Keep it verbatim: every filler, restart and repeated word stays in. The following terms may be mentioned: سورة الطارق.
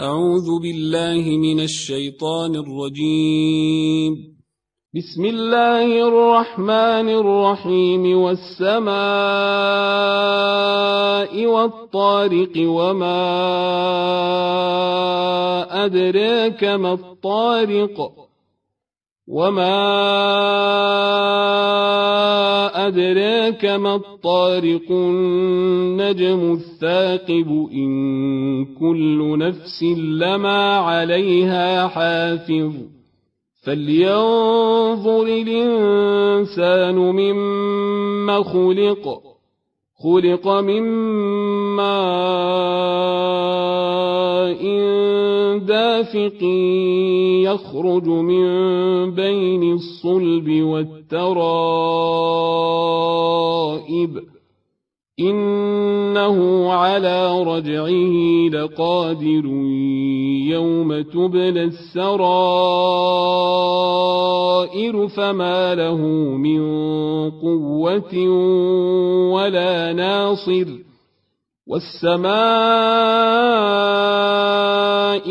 أعوذ بالله من الشيطان الرجيم. بسم الله الرحمن الرحيم. والسماء والطارق وما أدراك ما الطارق وما أدراك ما الطارق النجم الثاقب إن كل نفس لما عليها حافظ فلينظر الإنسان مما خلق خلق من ماء دافق يخرج من بين الصلب والترائب إنه على رجعه لقادر يوم تبلى السرائر فما له من قوة ولا ناصر والسماء